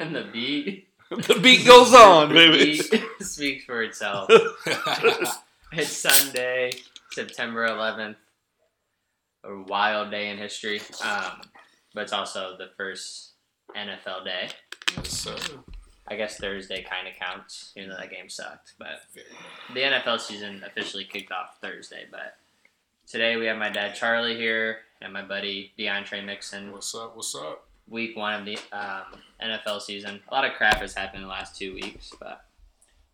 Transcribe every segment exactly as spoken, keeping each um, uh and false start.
And the beat. The beat goes on, the baby. The beat speaks for itself. It's Sunday, September eleventh. A wild day in history. Um, but it's also the first N F L day. Yes, sir. I guess Thursday kind of counts, even though that game sucked. But the N F L season officially kicked off Thursday. But today we have my dad Charlie here and my buddy DeAntrae Mixon. What's up? What's up? Week one of the um, N F L season. A lot of crap has happened in the last two weeks, but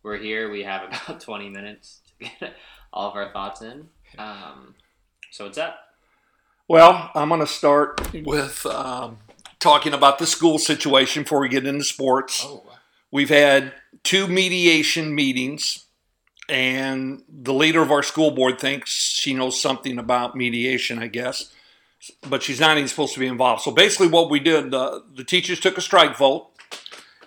we're here. We have about twenty minutes to get all of our thoughts in. Um, so what's up? Well, I'm going to start with um, talking about the school situation before we get into sports. Oh, wow. We've had two mediation meetings, and the leader of our school board thinks she knows something about mediation, I guess, but she's not even supposed to be involved. So basically what we did, the, the teachers took a strike vote,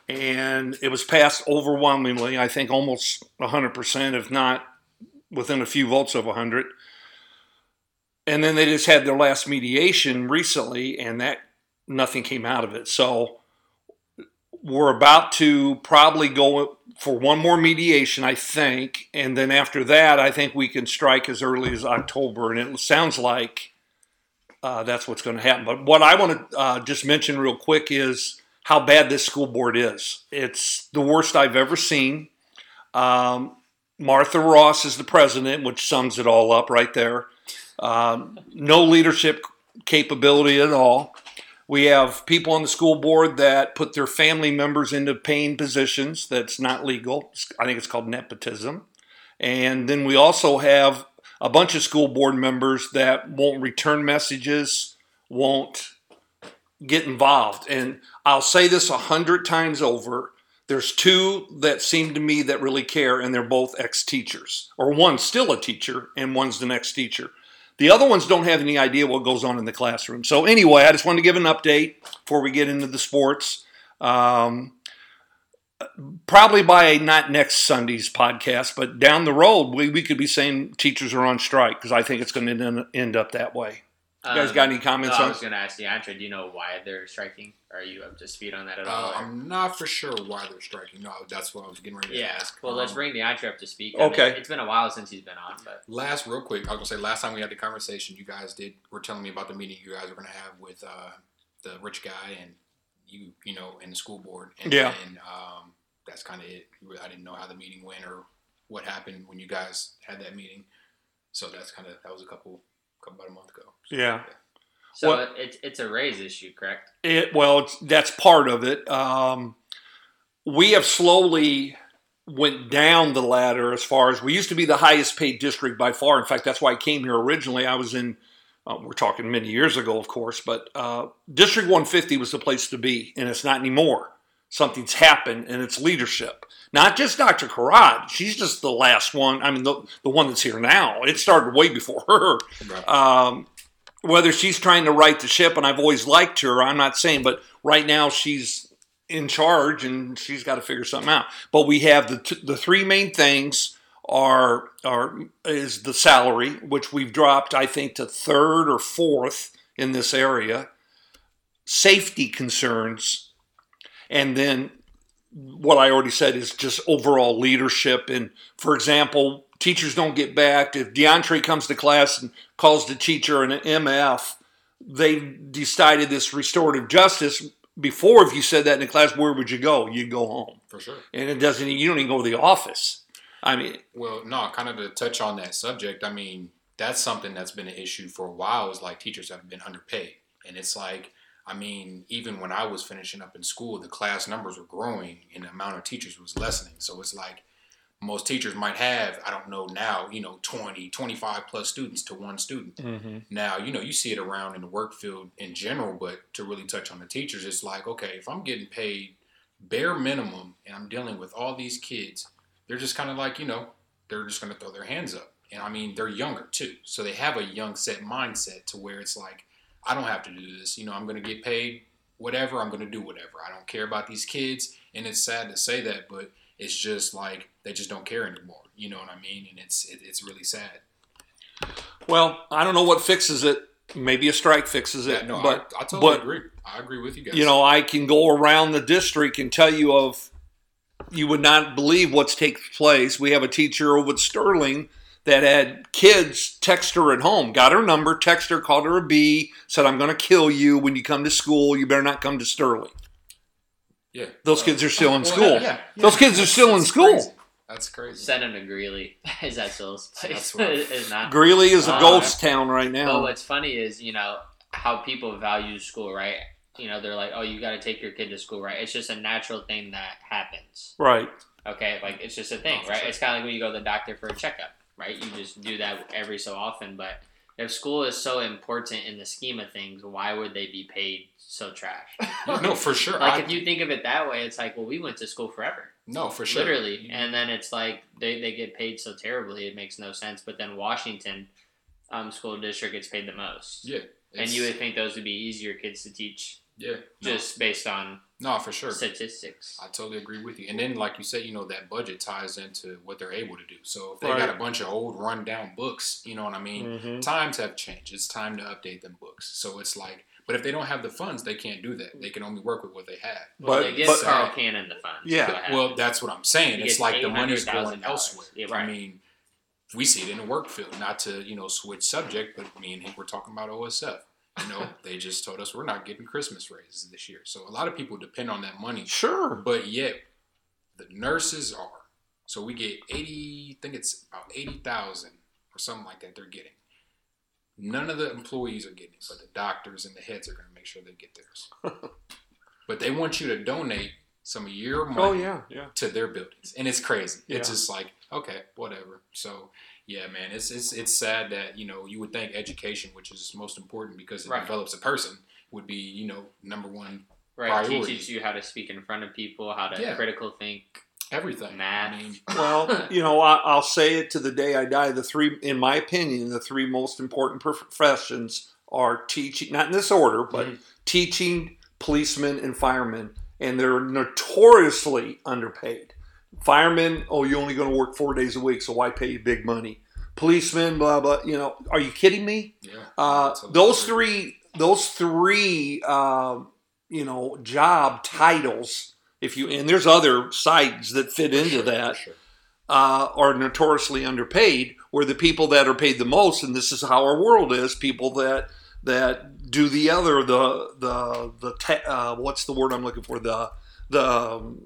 and it was passed overwhelmingly, I think almost one hundred percent, if not within a few votes of one hundred. And then they just had their last mediation recently, and that nothing came out of it. So we're about to probably go for one more mediation, I think. And then after that, I think we can strike as early as October. And it sounds like uh, that's what's going to happen. But what I want to uh, just mention real quick is how bad this school board is. It's the worst I've ever seen. Um, Martha Ross is the president, which sums it all up right there. Um, no leadership capability at all. We have people on the school board that put their family members into paying positions that's not legal. I think it's called nepotism. And then we also have a bunch of school board members that won't return messages, won't get involved. And I'll say this a hundred times over. There's two that seem to me that really care, and they're both ex-teachers. Or one's still a teacher, and one's the next teacher. The other ones don't have any idea what goes on in the classroom. So anyway, I just wanted to give an update before we get into the sports. Um, probably by not next Sunday's podcast, but down the road, we, we could be saying teachers are on strike because I think it's going to end up that way. You guys um, got any comments no, on it? I was going to ask DeAntrae, do you know why they're striking? Are you up to speed on that at all? Uh, I'm not for sure why they're striking. No, that's what I was getting ready to yeah. ask. Well, um, let's bring DeAntrae up to speed. Okay. I mean, it's been a while since he's been on. But Last, real quick, I was going to say, last time we had the conversation, you guys did were telling me about the meeting you guys were going to have with uh, the rich guy and you, you know, and the school board. And, yeah. And um, that's kind of it. I didn't know how the meeting went or what happened when you guys had that meeting. So that's kind of, that was a couple... about a month ago. Yeah. So well, it's it's a raise issue, correct? It well, it's, that's part of it. Um, we have slowly went down the ladder as far as we used to be the highest paid district by far. In fact, that's why I came here originally. I was in, uh, we're talking many years ago, of course, but uh, District one fifty was the place to be, and it's not anymore. Something's happened, and it's leadership. Not just Doctor Karad. She's just the last one. I mean, the, the one that's here now. It started way before her. Right. Um, whether she's trying to right the ship, and I've always liked her, I'm not saying, but right now she's in charge, and she's got to figure something out. But we have the t- the three main things are, are is the salary, which we've dropped, I think, to third or fourth in this area. Safety concerns. And then what I already said is just overall leadership. And, for example, teachers don't get back. If DeAntrae comes to class and calls the teacher an M F, they've decided this restorative justice. Before, if you said that in the class, where would you go? You'd go home. For sure. And it doesn't. You don't even go to the office. I mean. Well, no, kind of to touch on that subject, I mean, that's something that's been an issue for a while is like teachers have been underpaid. And it's like. I mean, even when I was finishing up in school, the class numbers were growing and the amount of teachers was lessening. So it's like most teachers might have, I don't know now, you know, twenty, twenty-five plus students to one student. Mm-hmm. Now, you know, you see it around in the work field in general, but to really touch on the teachers, it's like, okay, if I'm getting paid bare minimum and I'm dealing with all these kids, they're just kind of like, you know, they're just going to throw their hands up. And I mean, they're younger too. So they have a young set mindset to where it's like, I don't have to do this. You know, I'm going to get paid whatever. I'm going to do whatever. I don't care about these kids. And it's sad to say that, but it's just like they just don't care anymore. You know what I mean? And it's it, it's really sad. Well, I don't know what fixes it. Maybe a strike fixes it. Yeah, no, but, I, I totally but, agree. I agree with you guys. You know, I can go around the district and tell you of, you would not believe what's taking place. We have a teacher over at Sterling that had kids text her at home, got her number, text her, called her a B, said, I'm going to kill you when you come to school. You better not come to Sterling. Yeah. Those uh, kids are still in well, school. Yeah, yeah, yeah. Those kids are still that's, in that's school. Crazy. That's crazy. Send him to Greeley. Is that still his place? Is not. Greeley is a ghost uh, town right now. But what's funny is, you know, how people value school, right? You know, they're like, oh, you got to take your kid to school, right? It's just a natural thing that happens. Right. Okay, like, it's just a thing, oh, right? Sure. It's kind of like when you go to the doctor for a checkup, right? You just do that every so often. But if school is so important in the scheme of things, why would they be paid so trash? No, for sure. Like, I, if you think of it that way, it's like, well, we went to school forever. No, for sure. Literally. And then it's like they, they get paid so terribly, it makes no sense. But then Washington um, school district gets paid the most. Yeah. And you would think those would be easier kids to teach. Yeah. Just no. based on no, for sure. statistics. I totally agree with you. And then, like you said, you know, that budget ties into what they're able to do. So if they right. got a bunch of old run-down books, you know what I mean? Mm-hmm. Times have changed. It's time to update them books. So it's like, but if they don't have the funds, they can't do that. They can only work with what they have. Well, but they get Carl Cannon the funds. Yeah. Well, that's what I'm saying. He it's like the money's going elsewhere. Yeah, right. I mean, we see it in the work field. Not to, you know, switch subject, but me and him were talking about O S F. You know, they just told us we're not getting Christmas raises this year. So a lot of people depend on that money. Sure. But yet the nurses are. So we get eighty, I think it's about eighty thousand or something like that they're getting. None of the employees are getting it, but the doctors and the heads are going to make sure they get theirs. But they want you to donate some of your money oh, yeah, yeah. to their buildings. And it's crazy. Yeah. It's just like, okay, whatever. So... yeah, man, it's it's it's sad that, you know, you would think education, which is most important because it right. develops a person, would be, you know, number one right. priority. It teaches you how to speak in front of people, how to yeah. critical think. Everything. Math. I mean. Well, you know, I, I'll say it to the day I die. The three, in my opinion, the three most important professions are teaching, not in this order, but mm-hmm. teaching, policemen, and firemen. And they're notoriously underpaid. Firemen, oh, you're only going to work four days a week, so why pay you big money? Policemen, blah, blah. You know, are you kidding me? Yeah. Uh, those three, those three, uh, you know, job titles, if you, and there's other sides that fit into sure, that, sure. Uh, are notoriously underpaid, where the people that are paid the most, and this is how our world is, people that that do the other, the, the, the, te- uh, what's the word I'm looking for? The, the, um,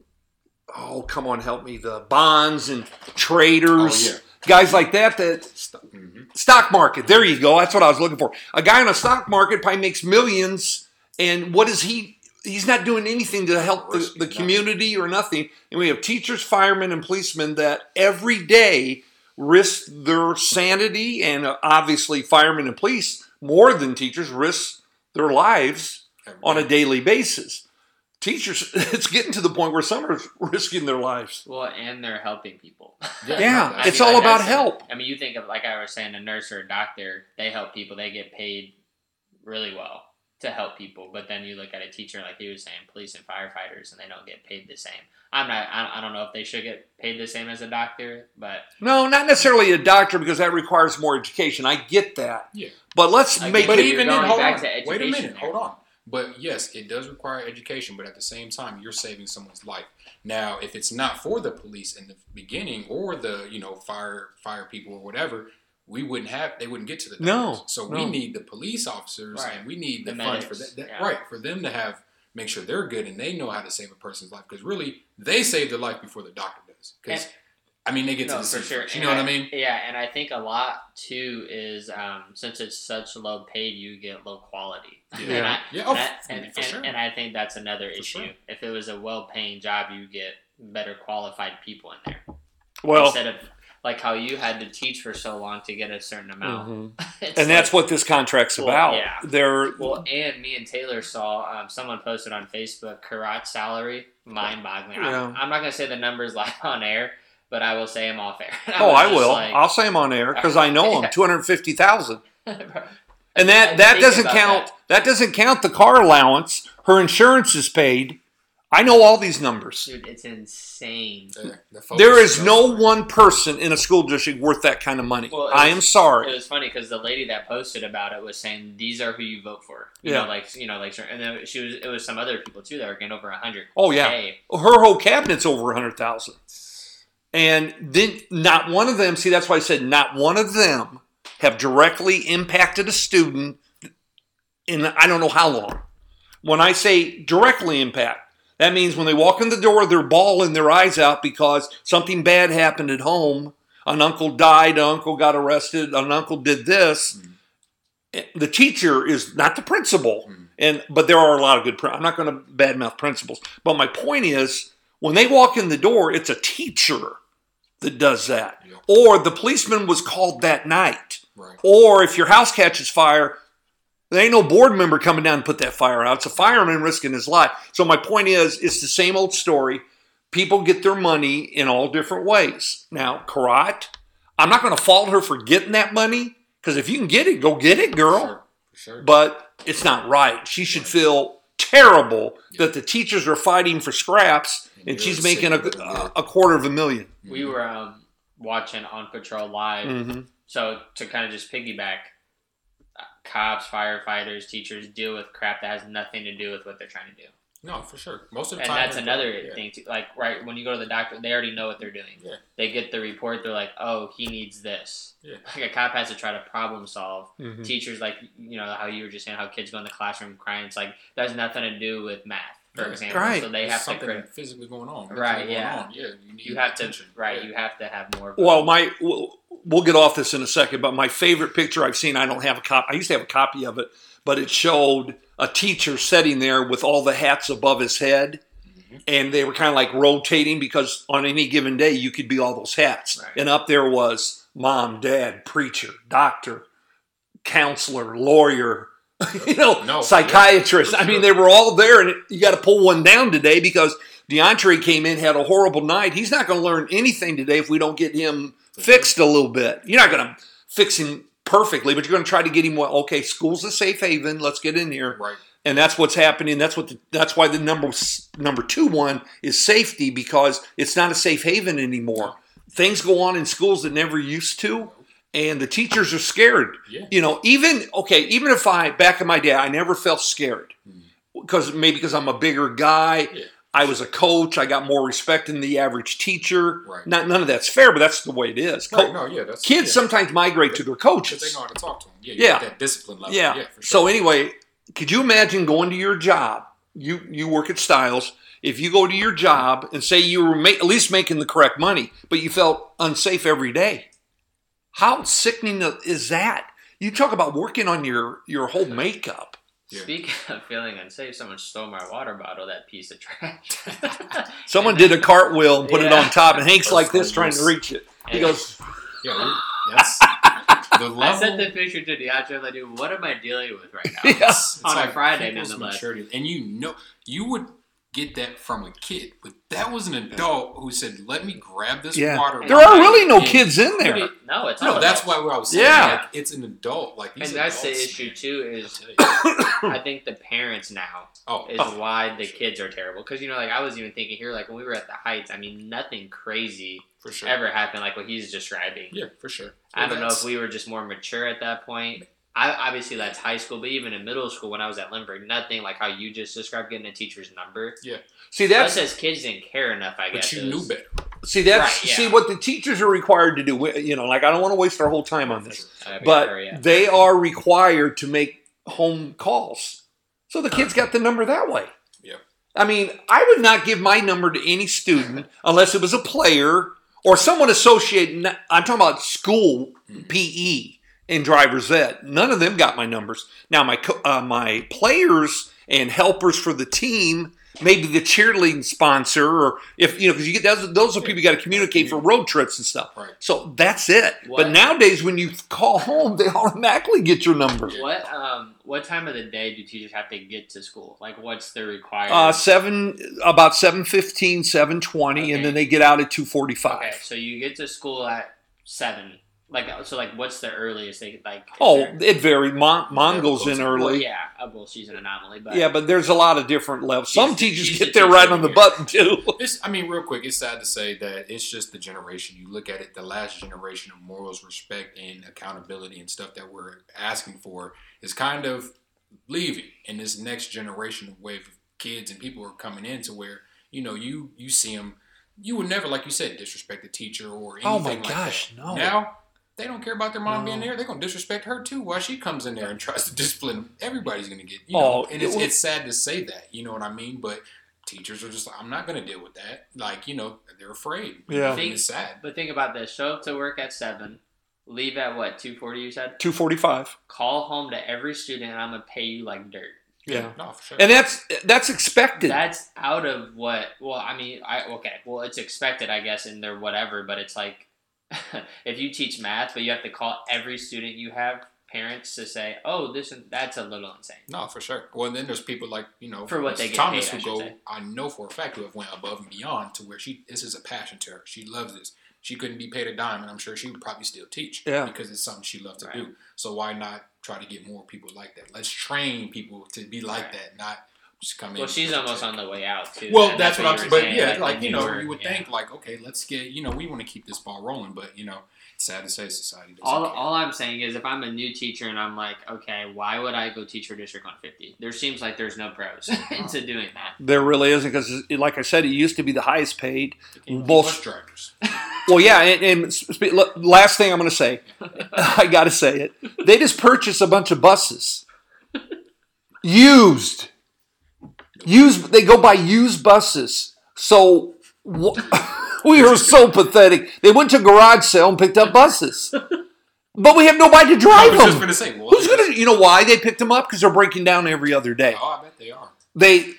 oh, come on, help me. The bonds and traders, oh, yeah. guys like that. That mm-hmm. Stock market. There you go. That's what I was looking for. A guy in a stock market probably makes millions, and what is he? He's not doing anything to help the, the community or nothing. And we have teachers, firemen, and policemen that every day risk their sanity, and obviously firemen and police, more than teachers, risk their lives on a daily basis. Teachers, it's getting to the point where some are risking their lives. Well, and they're helping people. Yeah, yeah I mean, it's all like about I said, help. I mean, you think of, like I was saying, a nurse or a doctor, they help people. They get paid really well to help people. But then you look at a teacher, like he was saying, police and firefighters, and they don't get paid the same. I'm not. I don't know if they should get paid the same as a doctor, but... no, not necessarily a doctor, because that requires more education. I get that. Yeah. But let's like, make... but it, even then, hold on. Wait a minute, hold on. But yes, it does require education, but at the same time, you're saving someone's life. Now, if it's not for the police in the beginning or the, you know, fire fire people or whatever, we wouldn't have, they wouldn't get to the doctors. No. So no. we need the police officers right. and we need the, the funds for that, that yeah. right, for them to have, make sure they're good and they know how to save a person's life, because really, they save their life before the doctor does. Because, I mean, they get no, to the for sure. You and know I, what I mean? Yeah, and I think a lot, too, is um, since it's such low paid, you get low quality. Yeah. And I think that's another for issue. Sure. If it was a well-paying job, you get better qualified people in there. Well, instead of like how you had to teach for so long to get a certain amount. Mm-hmm. And like, that's what this contract's well, about. Yeah. They're, well, and me and Taylor saw um, someone posted on Facebook, Karat's salary, mind-boggling. Yeah. I'm, I'm not going to say the numbers live on air, but I will say them off air. I oh, I will. Like, I'll say them on air because I know them. Yeah. two hundred fifty thousand dollars. And that, that doesn't count that. that doesn't count the car allowance. Her insurance is paid. I know all these numbers. Dude, it's insane. Yeah, the there is no on. one person in a school district worth that kind of money. Well, I was, am sorry. It was funny because the lady that posted about it was saying, these are who you vote for. You yeah. know, like, you know, like, and then she was, it was some other people too that were getting over one hundred. Oh, yeah. Hey. Her whole cabinet's over one hundred thousand. And then not one of them, see, that's why I said not one of them have directly impacted a student in I don't know how long. When I say directly impact, that means when they walk in the door, they're bawling their eyes out because something bad happened at home. An uncle died, an uncle got arrested, an uncle did this. Mm-hmm. The teacher is not the principal, mm-hmm. and but there are a lot of good principals. I'm not going to badmouth principals. But my point is, when they walk in the door, it's a teacher that does that. Yep. Or the policeman was called that night. Right. Or if your house catches fire, there ain't no board member coming down and put that fire out. It's a fireman risking his life. So my point is, it's the same old story. People get their money in all different ways. Now, Karad, I'm not going to fault her for getting that money, because if you can get it, go get it, girl. For sure. For sure. But it's not right. She should feel terrible yep. that the teachers are fighting for scraps, and, and she's making a, a, a quarter of a million. We were um, watching On Patrol Live, mm-hmm. so to kind of just piggyback, cops, firefighters, teachers deal with crap that has nothing to do with what they're trying to do. No, for sure. Most of the and time. And that's another yeah. thing. Too. Like, right, when you go to the doctor, they already know what they're doing. Yeah. They get the report. They're like, oh, he needs this. Yeah. Like, a cop has to try to problem solve. Mm-hmm. Teachers, like, you know, how you were just saying, how kids go in the classroom crying. It's like, that has nothing to do with math, for yeah. example. Right. So they There's have to. Crit- physically going on. There's right, going yeah. on. Yeah. You, need you have attention. to, right, yeah. you have to have more. Well, my. Well, we'll get off this in a second, but my favorite picture I've seen, I don't have a copy. I used to have a copy of it, but it showed a teacher sitting there with all the hats above his head, mm-hmm. and they were kind of like rotating because on any given day, you could be all those hats. Right. And up there was mom, dad, preacher, doctor, counselor, lawyer, you know, no, psychiatrist. No, I mean, sure. They were all there, and you got to pull one down today because DeAntrae came in, had a horrible night. He's not going to learn anything today if we don't get him fixed a little bit. You're not going to fix him perfectly, but you're going to try to get him, well, okay, school's a safe haven. Let's get in here. Right. And that's what's happening. That's what. The, that's why the number number two one is safety, because it's not a safe haven anymore. Things go on in schools that never used to, and the teachers are scared. Yeah. You know, even, okay, even if I, back in my day, I never felt scared, because mm. maybe because I'm a bigger guy. Yeah. I was a coach. I got more respect than the average teacher. Right. Not, none of that's fair, but that's the way it is. Co- right, no, yeah, that's, kids yeah. sometimes migrate they, to their coaches. They know how to talk to them. Yeah, you yeah. that discipline level. Yeah. yeah for sure. So anyway, could you imagine going to your job? You you work at Styles. If you go to your job and say you were ma- at least making the correct money, but you felt unsafe every day, how sickening is that? You talk about working on your, your whole makeup. Yeah. Speaking of feeling unsafe, someone stole my water bottle, that piece of trash. Someone did a cartwheel and put yeah. it on top, and Hank's That's like this trying to reach it. He goes, yeah, yes. The level. I sent the picture to DeAndre. I'm like, dude, what am I dealing with right now? Yes. On like a Friday, nonetheless. And you know, you would get that from a kid, but that was an adult who said, let me grab this yeah. water. There are really no kids in there. Maybe, no, it's no, that's why I was saying yeah. like, it's an adult. Like, and that's the issue, man. Too, is I think the parents now oh, is oh, why the sure. kids are terrible. Because, you know, like I was even thinking here, like when we were at the Heights, I mean, nothing crazy for sure. ever happened like what he's describing. Yeah, for sure. Well, I don't that's... know if we were just more mature at that point. I, obviously, that's high school, but even in middle school, when I was at Lindbergh, nothing like how you just described getting a teacher's number. Yeah, see that's plus as kids didn't care enough. I guess, but you knew better. See that's right, yeah. see what the teachers are required to do. You know, like I don't want to waste our whole time on this, but sure, yeah. they are required to make home calls. So the kids got the number that way. Yeah, I mean, I would not give my number to any student unless it was a player or someone associated. I'm talking about school mm-hmm. P E. And driver's ed. None of them got my numbers. Now, my uh, my players and helpers for the team, maybe the cheerleading sponsor, or if you know, because you get those, those are people you got to communicate for road trips and stuff. Right. So that's it. What? But nowadays, when you call home, they automatically get your number. What um what time of the day do teachers have to get to school? Like, what's their requirement? Uh, seven about seven fifteen, seven twenty, and then they get out at two forty-five. Okay, so you get to school at seven. Like, so, like, what's the earliest? They, like, oh, there, it varied. Mon- Mongols in early. Well, yeah, well, she's an anomaly. But yeah, but there's a lot of different levels. Some teachers get there right on the button, too. It's, I mean, real quick, it's sad to say that it's just the generation. You look at it, the last generation of morals, respect, and accountability and stuff that we're asking for is kind of leaving. And this next generation of wave of kids and people are coming in to where, you know, you, you see them. You would never, like you said, disrespect a teacher or anything like that. Oh, my gosh, no. Now, they don't care about their mom no. being there. They're going to disrespect her, too, while she comes in there and tries to discipline them. Everybody's going to get, you know, oh, and it's, it was, it's sad to say that, you know what I mean? But teachers are just like, I'm not going to deal with that. Like, you know, they're afraid. Yeah. Think, it's sad. But think about this. Show up to work at seven, leave at what, two forty you said? two forty-five Call home to every student, and I'm going to pay you like dirt. Yeah, no, for sure. And that's that's expected. That's out of what, well, I mean, I okay, well, it's expected, I guess, in their whatever, but it's like, if you teach math, but you have to call every student you have, parents, to say, oh, this and that's a little insane. No, for sure. Well, and then there's people like, you know, for what they get Thomas paid, who I go, say. I know for a fact, who have went above and beyond to where she, this is a passion to her. She loves this. She couldn't be paid a dime, and I'm sure she would probably still teach yeah. because it's something she loves to right. do. So why not try to get more people like that? Let's train people to be like right. that, not just come well, in. Well, she's almost check. on the way out, too. Well, that's, that's what, what I'm saying. But, yeah, like, like you know, were, you would yeah. think, like, okay, let's get, you know, we want to keep this ball rolling. But, you know, it's sad to say society doesn't all, all I'm saying is if I'm a new teacher and I'm like, okay, why would I go teach for District one fifty? There seems like there's no pros into doing that. There really isn't because, like I said, it used to be the highest paid. Most drivers. Well, yeah, and, and spe- last thing I'm going to say, I got to say it. They just purchased a bunch of buses. Used. used. They go buy used buses. So wh- we are so pathetic. They went to a garage sale and picked up buses. But we have nobody to drive them. I was just going to say. Well, Who's going to, you know why they picked them up? Because they're breaking down every other day. Oh, I bet they are. They,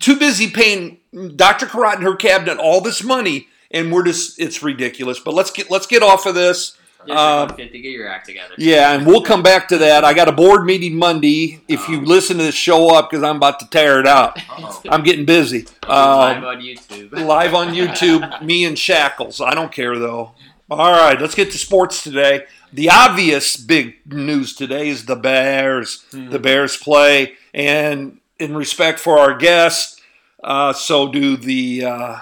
too busy paying Doctor Karad and her cabinet all this money. And we're just—it's ridiculous. But let's get let's get off of this. Uh, get your act together. Yeah, and we'll come back to that. I got a board meeting Monday. If you listen to this, show up because I'm about to tear it out. Uh-oh. I'm getting busy. Um, live on YouTube. Live on YouTube. Me in shackles. I don't care though. All right, let's get to sports today. The obvious big news today is the Bears. Hmm. The Bears play, and in respect for our guest, uh, so do the. Uh,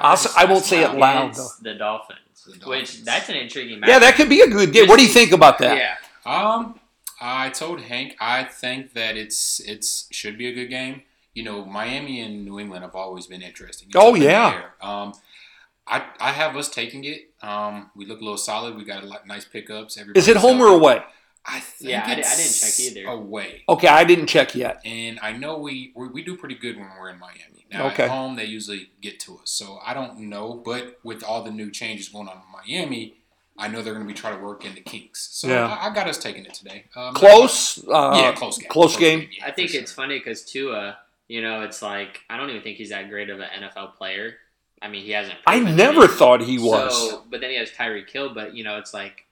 Also, I won't say it loud though. The Dolphins, the Dolphins, which that's an intriguing match. Yeah, that could be a good game. What do you think about that? Yeah. Um, I told Hank I think that it's it's should be a good game. You know, Miami and New England have always been interesting. You oh yeah. Um, I I have us taking it. Um, we look a little solid. We got a lot nice pickups. Is it home or away? I think yeah, I, it's I didn't check either. Away. Okay, I didn't check yet. And I know we, we we do pretty good when we're in Miami. Now okay. at home, they usually get to us. So I don't know, but with all the new changes going on in Miami, I know they're going to be trying to work in the kinks. So yeah. I, I got us taking it today. Um, close? Uh, yeah, close game. Close, close game. game yeah, I think it's sure. funny because Tua, you know, it's like I don't even think he's that great of an N F L player. I mean, he hasn't. I never anything. thought he was. So, but then he has Tyreek Hill, but, you know, it's like.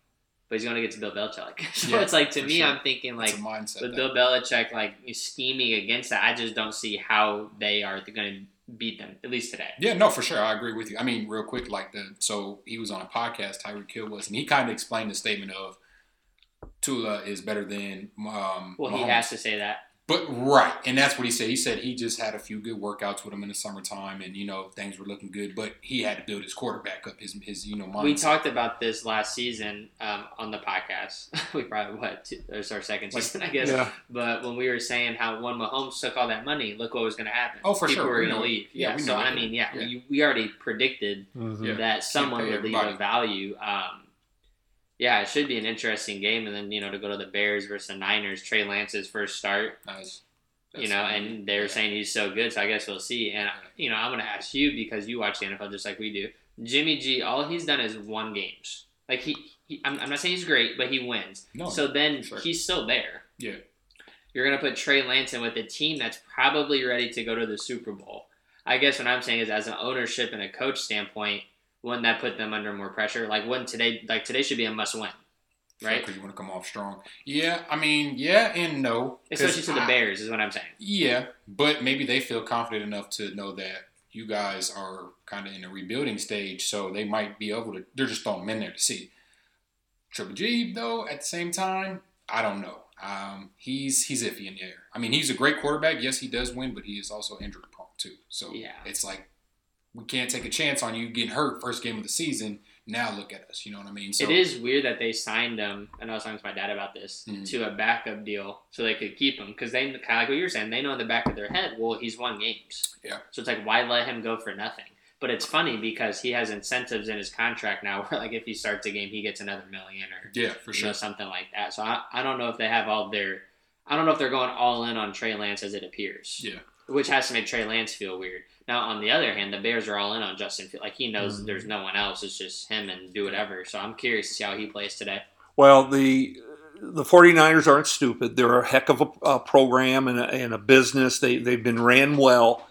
But he's going to get to Bill Belichick. So yeah, it's like, to me, sure. I'm thinking, like, mindset, with though. Bill Belichick, like, scheming against that, I just don't see how they are going to beat them, at least today. Yeah, no, for sure. I agree with you. I mean, real quick, like, the so he was on a podcast, Tyreek Hill was, and he kind of explained the statement of Tua is better than um, Well, Mahomes. He has to say that. But, right, and that's what he said. He said he just had a few good workouts with him in the summertime, and, you know, things were looking good. But he had to build his quarterback up, his, his you know, mindset. We talked about this last season um, on the podcast. we probably, what, two, it was our second season, I guess. Yeah. But when we were saying how when Mahomes took all that money, look what was going to happen. Oh, for People sure. People were going to leave. Yeah, yeah we so, I mean, yeah, yeah. We, we already predicted mm-hmm. yeah. that someone would leave of value. Um Yeah, it should be an interesting game. And then, you know, to go to the Bears versus the Niners, Trey Lance's first start. Nice. That's you know, funny. And they were yeah. saying he's so good, so I guess we'll see. And, you know, I'm going to ask you because you watch the N F L just like we do. Jimmy G, all he's done is won games. Like, he, he I'm, I'm not saying he's great, but he wins. No, so then sure. he's still there. Yeah. You're going to put Trey Lance in with a team that's probably ready to go to the Super Bowl. I guess what I'm saying is as an ownership and a coach standpoint, wouldn't that put them under more pressure? Like, wouldn't today, like, today should be a must win, right? Because sure, you want to come off strong. Yeah, I mean, yeah and no. Especially to the I, Bears, is what I'm saying. Yeah, but maybe they feel confident enough to know that you guys are kind of in the rebuilding stage, so they might be able to – they're just throwing them in there to see. Triple G, though, at the same time, I don't know. Um, he's he's iffy in the air. I mean, he's a great quarterback. Yes, he does win, but he is also injured prone too. So yeah. It's like we can't take a chance on you getting hurt first game of the season. Now look at us. You know what I mean? So, it is weird that they signed him, and I was talking to my dad about this, mm-hmm. to a backup deal so they could keep him. Because they, kind of like what you were saying, they know in the back of their head, well, he's won games. Yeah. So it's like, why let him go for nothing? But it's funny because he has incentives in his contract now where, like, if he starts a game, he gets another million or yeah, for sure. know, something like that. So I, I don't know if they have all their – I don't know if they're going all in on Trey Lance as it appears. Yeah. Which has to make Trey Lance feel weird. Now, on the other hand, the Bears are all in on Justin Fields. Like, he knows mm-hmm. there's no one else. It's just him and do whatever. So I'm curious to see how he plays today. Well, the – The 49ers aren't stupid. They're a heck of a, a program and a, and a business. They, they've been ran well.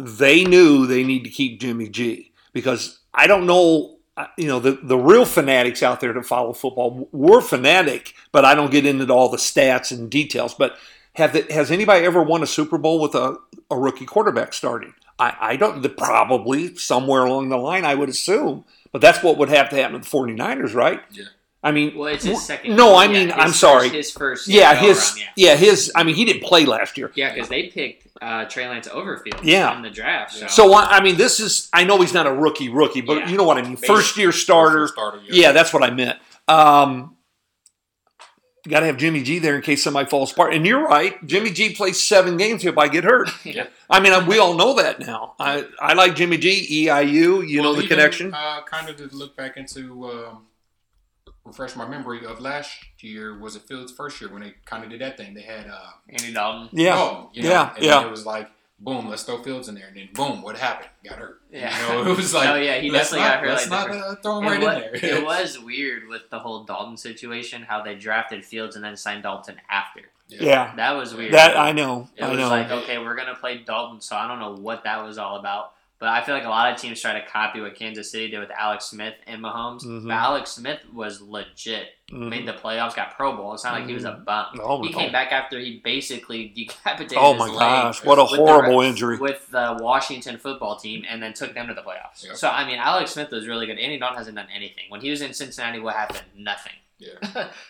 They knew they need to keep Jimmy G because I don't know, you know, the, the real fanatics out there that follow football. We're fanatic, but I don't get into all the stats and details. But have the, has anybody ever won a Super Bowl with a, a rookie quarterback starting? I, I don't – probably somewhere along the line, I would assume. But that's what would have to happen to the 49ers, right? Yeah. I mean, well, it's his second. No, I mean, yeah, I'm first, sorry. His first, yeah, his, run, yeah. yeah, his. I mean, he didn't play last year. Yeah, because they picked uh, Trey Lance over Fields yeah. in the draft. So. so, I mean, this is. I know he's not a rookie, rookie, but yeah. you know what I mean. First year starter. First starter yeah. yeah, that's what I meant. Um, Got to have Jimmy G there in case somebody falls apart. And you're right, Jimmy G plays seven games if I get hurt. yeah. I mean, we all know that now. I I like Jimmy G, E I U. You well, know the connection. Uh, kind of to look back into. Um, refresh my memory of last year, was it Fields' first year when they kind of did that thing? They had uh, Andy Dalton. Yeah. Oh, you know, yeah. And yeah. Then it was like, boom, let's throw Fields in there. And then, boom, what happened? Got hurt. Yeah. You know, it was like, oh, yeah, he definitely not, got hurt. Let's like not uh, throw him it right was, in there. It was weird with the whole Dalton situation, how they drafted Fields and then signed Dalton after. Yeah. yeah. That was weird. That I know. It I was know. like, okay, we're going to play Dalton, so I don't know what that was all about. But I feel like a lot of teams try to copy what Kansas City did with Alex Smith and Mahomes. Mm-hmm. But Alex Smith was legit. Mm-hmm. Made the playoffs, got Pro Bowl. It's not like mm-hmm. he was a bum. Oh, he no. came back after he basically decapitated oh, his leg. Oh, my gosh. What a horrible the, injury. With the Washington football team and then took them to the playoffs. Yep. So, I mean, Alex Smith was really good. Andy Dalton hasn't done anything. When he was in Cincinnati, what happened? Nothing. Yeah.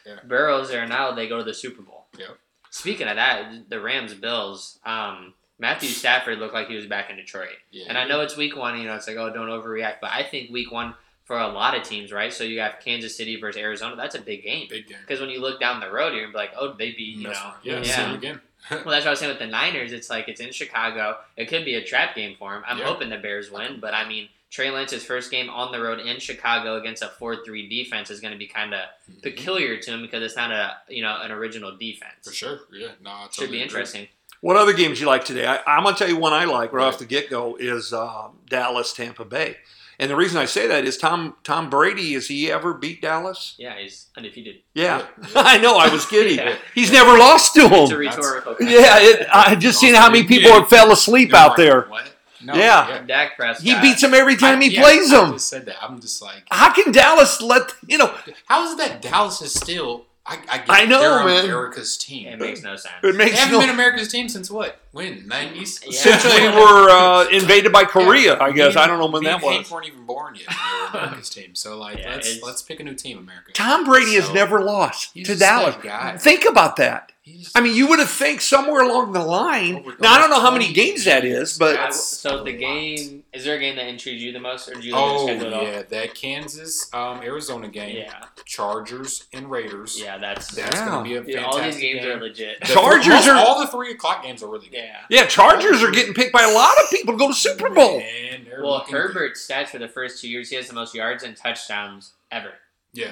yeah. Burrow's there now. They go to the Super Bowl. Yep. Speaking of that, the Rams-Bills um, – Matthew Stafford looked like he was back in Detroit. Yeah. And I know it's week one, you know, it's like, oh, don't overreact. But I think week one for a lot of teams, right? So you have Kansas City versus Arizona. That's a big game. Big game. Because when you look down the road, you're going to be like, oh, they beat, you that's know. Right. Yeah, yeah. Same again. Well, that's what I was saying with the Niners. It's like it's in Chicago. It could be a trap game for them. I'm yeah. hoping the Bears win. But, I mean, Trey Lance's first game on the road in Chicago against a four three defense is going to be kind of mm-hmm. peculiar to him because it's not a you know an original defense. For sure. Yeah. No, I totally should be interesting. Agree. What other games you like today? I, I'm going to tell you one I like right off the get-go is uh, Dallas-Tampa Bay. And the reason I say that is Tom Tom Brady, has he ever beat Dallas? Yeah, he's undefeated. Yeah. yeah. I know. I was kidding. yeah. He's yeah. never lost to him. It's a rhetorical question. Yeah. It, I've just seen how many people have fell asleep They're out like, there. What? No, yeah. yeah. Dak Prescott. He beats him every time I, he yeah, plays him. I just said that. I'm just like. How can Dallas let, you know. How is it that Dallas is still. I, I, get I know, they're man. America's team. It makes no sense. It makes they haven't no... been America's team since what? When? nineties? Yeah. Since they were uh, invaded by Korea, yeah. I guess. Even, I don't know when that was. They weren't even born yet. They were America's team. So, like, yeah, let's, let's pick a new team, America. Tom Brady so, has never lost to Dallas. Guy. Think about that. He's, I mean, you would have think somewhere along the line. Oh, now, I don't know how many games that is, but. So, the game. Is there a game that intrigues you the most? Or do you oh, yeah. At all? That Kansas, um, Arizona game. Yeah. Chargers and Raiders. Yeah, that's. That's yeah. going to be a fantastic yeah, all these games game. Are legit. The Chargers th- most, are. All the three o'clock games are really good. Yeah. Yeah, Chargers are getting picked by a lot of people to go to Super Bowl. Man, well, Herbert's good. Stats for the first two years, he has the most yards and touchdowns ever. Yeah.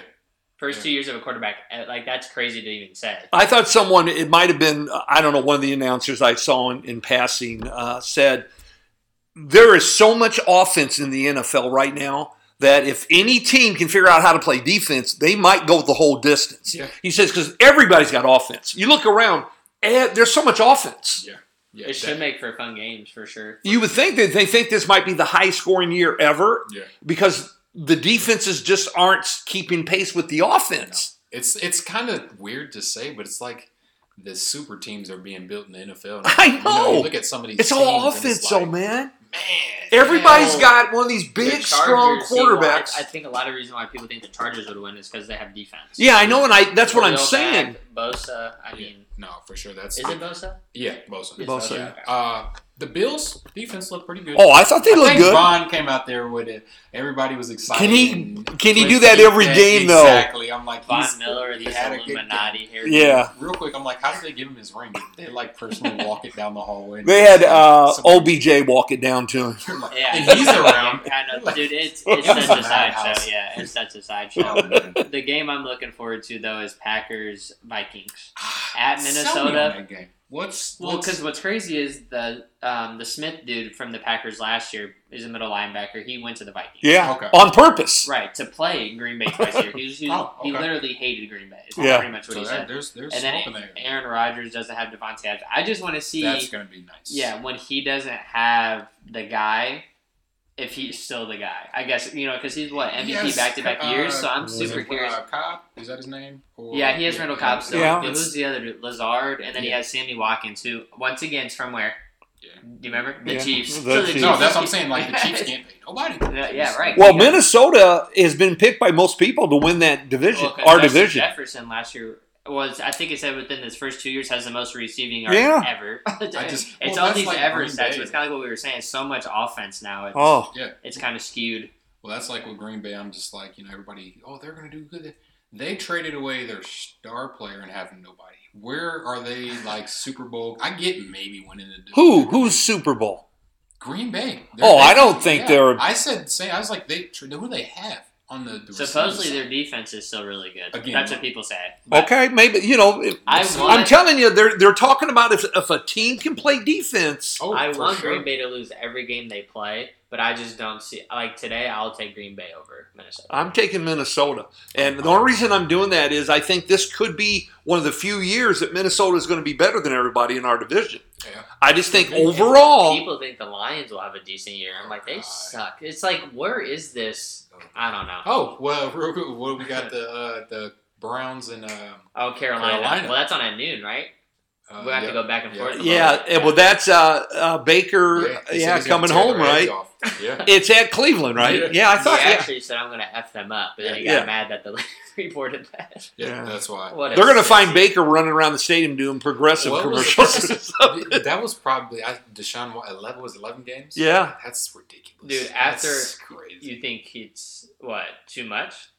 First yeah. two years of a quarterback, like that's crazy to even say. I thought someone, it might have been, I don't know, one of the announcers I saw in, in passing uh, said, there is so much offense in the N F L right now that if any team can figure out how to play defense, they might go the whole distance. Yeah. He says, because everybody's got offense. You look around, and there's so much offense. Yeah. Yeah, it definitely. Should make for fun games, for sure. You would think that they think this might be the high-scoring year ever yeah. because the defenses just aren't keeping pace with the offense. No. It's it's kind of weird to say, but it's like the super teams are being built in the N F L. Now. I know. You know, you look at some of these it's teams all offense, though, like, man. Man. Everybody's no. got one of these big, the strong quarterbacks. See, well, I, I think a lot of the reason why people think the Chargers would win is because they have defense. Yeah, I know, and I that's Julio what I'm saying. Back, Bosa, I mean, yeah, no, for sure. That's is it Bosa? Yeah, Bosa. Bosa. Bosa. Yeah. Uh, the Bills defense looked pretty good. Oh, I thought they I looked think good. Von came out there with it. Everybody was excited. Can he can he do that every game exactly. though? Exactly. I'm like Von Miller, these Illuminati here. Yeah. Real quick, I'm like, how did they give him his ring? They like personally walk it down the hallway. They had uh, O B J walk it down to him. Yeah, and he's around. I know, dude. It's it's such a sideshow. Yeah, it's such a sideshow. The game I'm looking forward to though is Packers Vikings at Minnesota. Game. What's, well, because what's crazy is the um, the Smith dude from the Packers last year is a middle linebacker. He went to the Vikings. Yeah, okay. On purpose. Right, to play in Green Bay twice a year. He, was, he, was, oh, okay. he literally hated Green Bay. It's yeah. pretty much what so he said. There's, there's and then there. Aaron Rodgers doesn't have Devontae Adams. I just want to see. That's going to be nice. Yeah, when he doesn't have the guy, if he's still the guy. I guess, you know, because he's, what, M V P yes. back-to-back uh, years, so I'm super it, curious. Uh, Cobb? Is that his name? Or, yeah, he has yeah, Randall Cobb still. Yeah. But who's the other dude? Lazard, and then yeah. he has Sammy Watkins, who, once again, is from where? Yeah. Do you remember? The yeah. Chiefs. The Chiefs. No, that's what I'm saying. Like, the Chiefs can't pay nobody. Yeah, yeah, right. Well, Minnesota has been picked by most people to win that division, well, our division. Jefferson last year was, I think it said within his first two years, has the most receiving yards yeah. ever. I just, it's well, all these like ever sets. It's kind of like what we were saying. So much offense now. It's, oh. yeah. it's kind of skewed. Well, that's like with Green Bay. I'm just like, you know, everybody, oh, they're going to do good. They traded away their star player and have nobody. Where are they, like, Super Bowl? I get maybe winning the division. Who? Who's Super Bowl? Green Bay. They're, oh, they, I don't think yeah. they're. I said, say, I was like, they who they have. On the, the supposedly their defense is still really good. Again, that's what people say. But okay, maybe you know. It, I I'm telling you, they're they're talking about if if a team can play defense. Oh, I want sure. Green Bay to lose every game they play, but I just don't see. Like today, I'll take Green Bay over Minnesota. I'm taking Minnesota, and the only reason I'm doing that is I think this could be one of the few years that Minnesota is going to be better than everybody in our division. Yeah. I just think and overall, people think the Lions will have a decent year. I'm like, they suck. It's like, where is this? I don't know. Oh, well, real quick, well, we got the uh, the Browns and um, oh, Carolina. Carolina. Well, that's on at noon, right? Uh, we'll have yep, to go back and yep. forth. Yeah, yeah, well, that's uh, uh, Baker yeah, yeah coming home, right? Yeah. It's at Cleveland, right? Yeah, yeah I thought he yeah. actually said, I'm going to F them up, but then he got yeah. mad that the reported that. Yeah, that's why. What They're going to find Baker running around the stadium doing progressive what commercials. Was the, that was probably I, Deshaun eleven was eleven games. Yeah, that's ridiculous, dude. After that's crazy. You think it's what too much?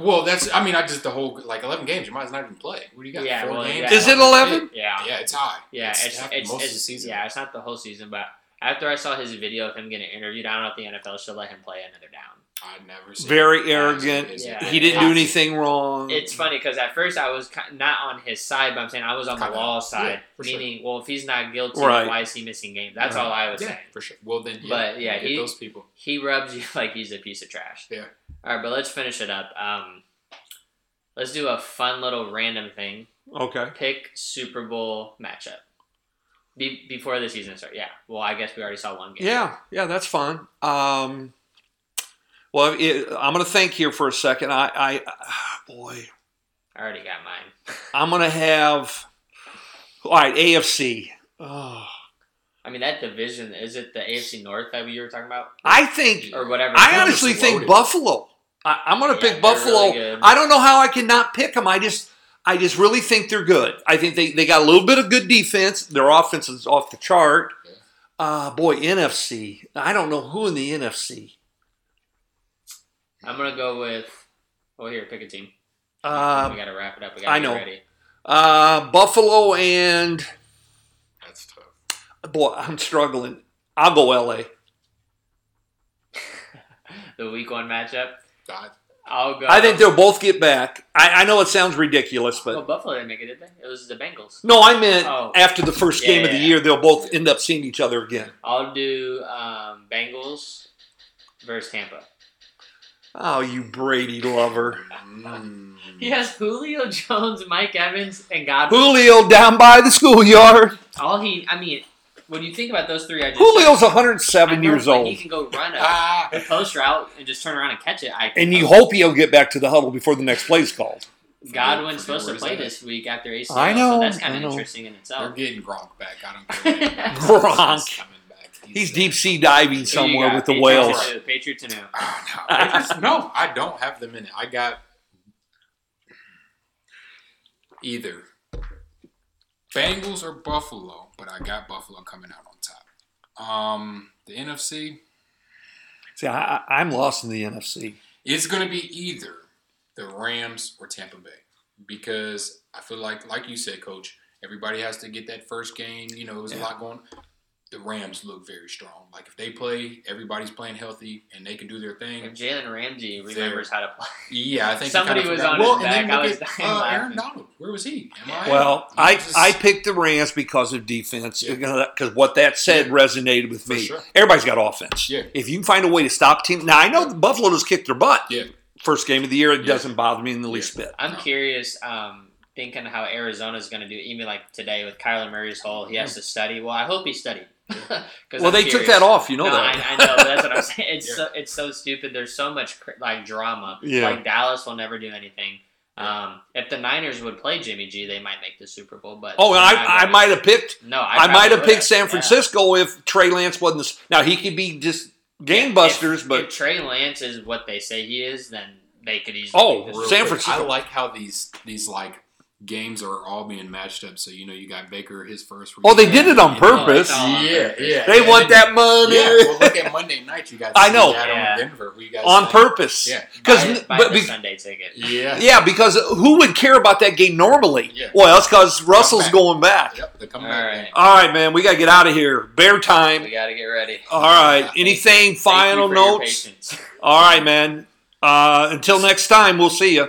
Well, that's I mean I just the whole like eleven games you might as well not even play. What do you got? Yeah, four well, games? Yeah. Is it eleven? Yeah, yeah, it's high. Yeah, it's, it's, it's most it's, of the season. Yeah, it's not the whole season, but after I saw his video of him getting interviewed, I don't know if the N F L should let him play another down. I've never seen Very arrogant. Yeah. He didn't do anything wrong. It's funny because at first I was not on his side, but I'm saying I was on the law side. Yeah, meaning, sure. well, if he's not guilty, right. why is he missing games? That's right. all I was yeah, saying. For sure. Well, then, yeah, but, yeah he, those people. He rubs you like he's a piece of trash. Yeah. All right, but let's finish it up. Um, let's do a fun little random thing. Okay. Pick Super Bowl matchup. Be- before the season starts. Yeah. Well, I guess we already saw one game. Yeah. Yeah, that's fun. Um... Well, it, I'm going to think here for a second. I, I oh boy. I already got mine. I'm going to have, all right, A F C. Oh. I mean, that division, is it the A F C North that you were talking about? I think, or whatever. I honestly think Buffalo. I, I'm going to yeah, pick Buffalo. Really I don't know how I can not pick them. I just I just really think they're good. I think they, they got a little bit of good defense. Their offense is off the chart. Yeah. Uh, boy, N F C. I don't know who in the N F C. I'm going to go with, oh, here, pick a team. Uh, we got to wrap it up. We got to get ready. Uh, Buffalo and. That's tough. Boy, I'm struggling. I'll go L A. The week one matchup? God. I'll go. I think they'll both get back. I, I know it sounds ridiculous, but. Oh, Buffalo didn't make it, did they? It was the Bengals. No, I meant oh. after the first yeah, game yeah, of the yeah. year, they'll both end up seeing each other again. I'll do um, Bengals versus Tampa. Oh, you Brady lover. Mm. He has Julio Jones, Mike Evans, and Godwin. Julio down by the schoolyard. All he, I mean, when you think about those three, I just Julio's said, one hundred seven years old. He can go run a post route and just turn around and catch it. I and you hope he'll get back to the huddle before the next play's called. Godwin's supposed to play this week after A C L, I know, so that's kind of interesting in itself. They're getting Gronk back. I don't care. Gronk. He's deep sea diving somewhere with the whales. Patriots and who? Oh, no. Patriots, no, I don't have them in it. I got either Bengals or Buffalo, but I got Buffalo coming out on top. Um, the N F C. See, I, I'm lost in the N F C. It's going to be either the Rams or Tampa Bay because I feel like, like you said, Coach, everybody has to get that first game. You know, there's yeah. a lot going. The Rams look very strong. Like, if they play, everybody's playing healthy, and they can do their thing. And Jalen Ramsey remembers how to play. Yeah, I think somebody he kind of was forgot. on well, his back. I was at, dying uh, Aaron Donald, where was he? Am I well, I, just... I picked the Rams because of defense, because yeah. what that said yeah. resonated with me. Sure. Everybody's got offense. Yeah. If you can find a way to stop teams. Now, I know the Buffalo just kicked their butt. Yeah. First game of the year, it yeah. doesn't bother me in the yeah. least bit. I'm curious. Um, thinking how Arizona's going to do, even like today with Kyler Murray's hole, he has yeah. to study. Well, I hope he studied. well, I'm they curious. took that off, you know no, that. I, I know, but that's what I'm saying. It's yeah. so it's so stupid. There's so much like drama. Yeah. Like Dallas will never do anything. Yeah. Um, if the Niners would play Jimmy G, they might make the Super Bowl. But oh, and I I might have picked. No, I, I might have picked San Francisco yeah. if Trey Lance wasn't. The, now he could be just game busters, if, but if Trey Lance is what they say he is, then they could easily. Oh, really San Francisco. I like how these these like. games are all being matched up, so you know you got Baker his first. Oh, they did it on purpose. Oh, yeah, yeah. They and want that money. Yeah, well, look at Monday night. You guys, I know. That yeah. on Denver, you guys on purpose. Yeah, because but the be, Sunday ticket. Yeah, yeah. Because who would care about that game normally? Yeah. Well, that's because Russell's going back. Yep, they're coming all back. Right. All right, man. We gotta get out of here. Bear time. We gotta get ready. All right. Uh, Anything? Final notes. All right, man. Uh, until next time, we'll see you.